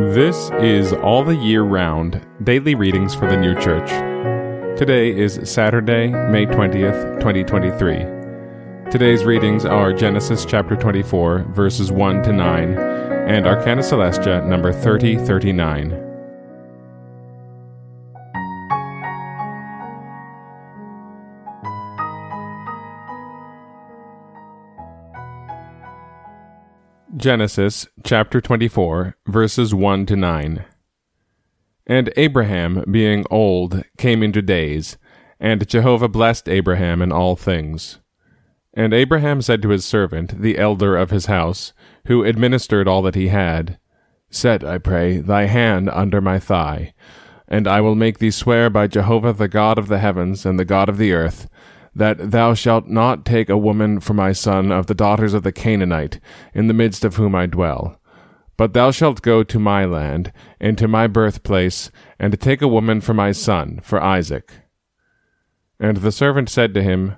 This is All the Year Round, daily readings for the New Church. Today is Saturday, May 20th, 2023. Today's readings are Genesis chapter 24, verses 1 to 9, and Arcana Coelestia number 3039. Genesis chapter 24, verses 1 to 9. And Abraham, being old, came into days, and Jehovah blessed Abraham in all things. And Abraham said to his servant, the elder of his house, who administered all that he had, Set, I pray, thy hand under my thigh, and I will make thee swear by Jehovah the God of the heavens and the God of the earth, that thou shalt not take a woman for my son of the daughters of the Canaanite, in the midst of whom I dwell. But thou shalt go to my land, and to my birthplace, and take a woman for my son, for Isaac. And the servant said to him,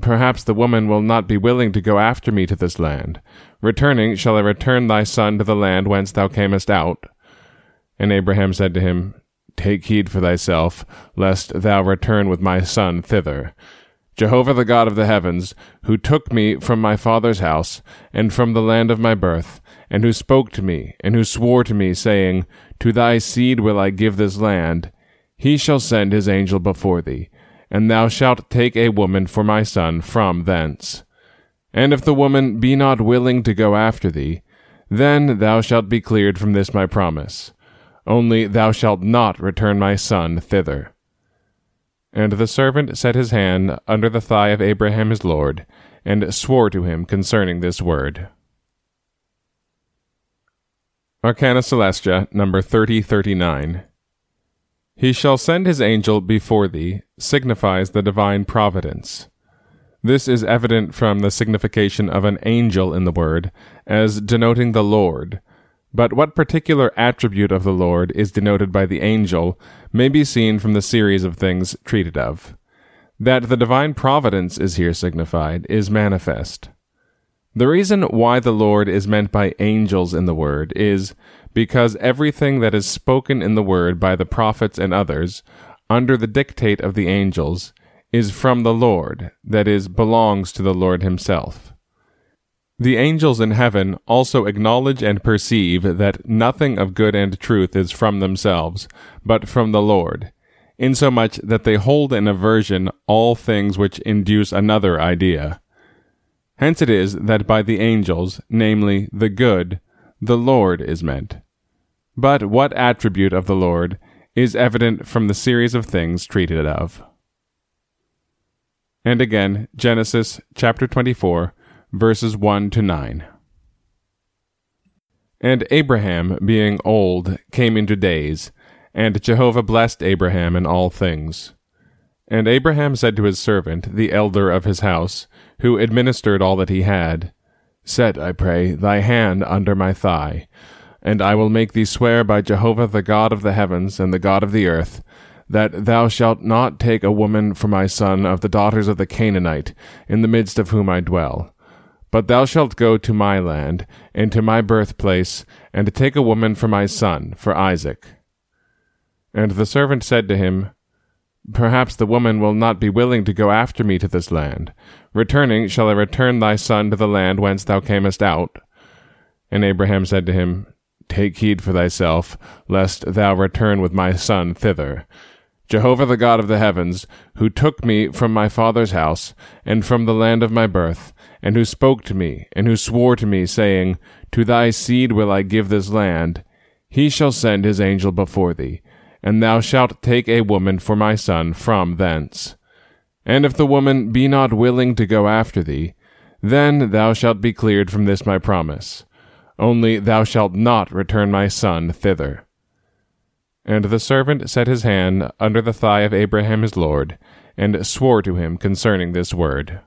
Perhaps the woman will not be willing to go after me to this land. Returning, shall I return thy son to the land whence thou camest out? And Abraham said to him, Take heed for thyself, lest thou return with my son thither. Jehovah the God of the heavens, who took me from my father's house, and from the land of my birth, and who spoke to me, and who swore to me, saying, To thy seed will I give this land, he shall send his angel before thee, and thou shalt take a woman for my son from thence. And if the woman be not willing to go after thee, then thou shalt be cleared from this my promise. Only thou shalt not return my son thither. And the servant set his hand under the thigh of Abraham his lord, and swore to him concerning this word. Arcana Coelestia, number 3039. He shall send his angel before thee, signifies the divine providence. This is evident from the signification of an angel in the word, as denoting the Lord. But what particular attribute of the Lord is denoted by the angel may be seen from the series of things treated of. That the divine providence is here signified is manifest. The reason why the Lord is meant by angels in the word is because everything that is spoken in the word by the prophets and others, under the dictate of the angels, is from the Lord, that is, belongs to the Lord himself. The angels in heaven also acknowledge and perceive that nothing of good and truth is from themselves, but from the Lord, insomuch that they hold in aversion all things which induce another idea. Hence it is that by the angels, namely the good, the Lord is meant. But what attribute of the Lord is evident from the series of things treated of? And again, Genesis chapter 24, verses 1 to 9. And Abraham, being old, came into days, and Jehovah blessed Abraham in all things. And Abraham said to his servant, the elder of his house, who administered all that he had, Set, I pray, thy hand under my thigh, and I will make thee swear by Jehovah the God of the heavens and the God of the earth, that thou shalt not take a woman for my son of the daughters of the Canaanite, in the midst of whom I dwell. But thou shalt go to my land, and to my birthplace, and take a woman for my son, for Isaac. And the servant said to him, Perhaps the woman will not be willing to go after me to this land. Returning, shall I return thy son to the land whence thou camest out? And Abraham said to him, Take heed for thyself, lest thou return with my son thither. Jehovah the God of the heavens, who took me from my father's house, and from the land of my birth, and who spoke to me, and who swore to me, saying, To thy seed will I give this land, he shall send his angel before thee, and thou shalt take a woman for my son from thence. And if the woman be not willing to go after thee, then thou shalt be cleared from this my promise. Only thou shalt not return my son thither. And the servant set his hand under the thigh of Abraham his lord, and swore to him concerning this word.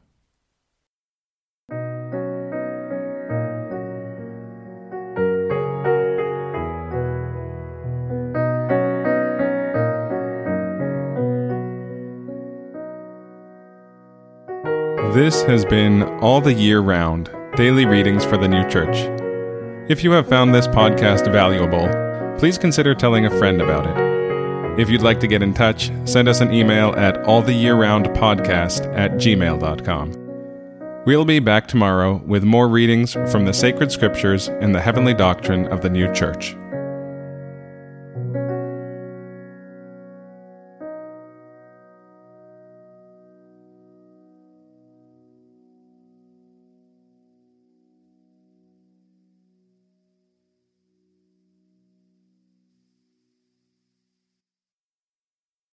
This has been All the Year Round, daily readings for the New Church. If you have found this podcast valuable, please consider telling a friend about it. If you'd like to get in touch, send us an email at alltheyearroundpodcast@gmail.com. We'll be back tomorrow with more readings from the sacred scriptures and the heavenly doctrine of the New Church.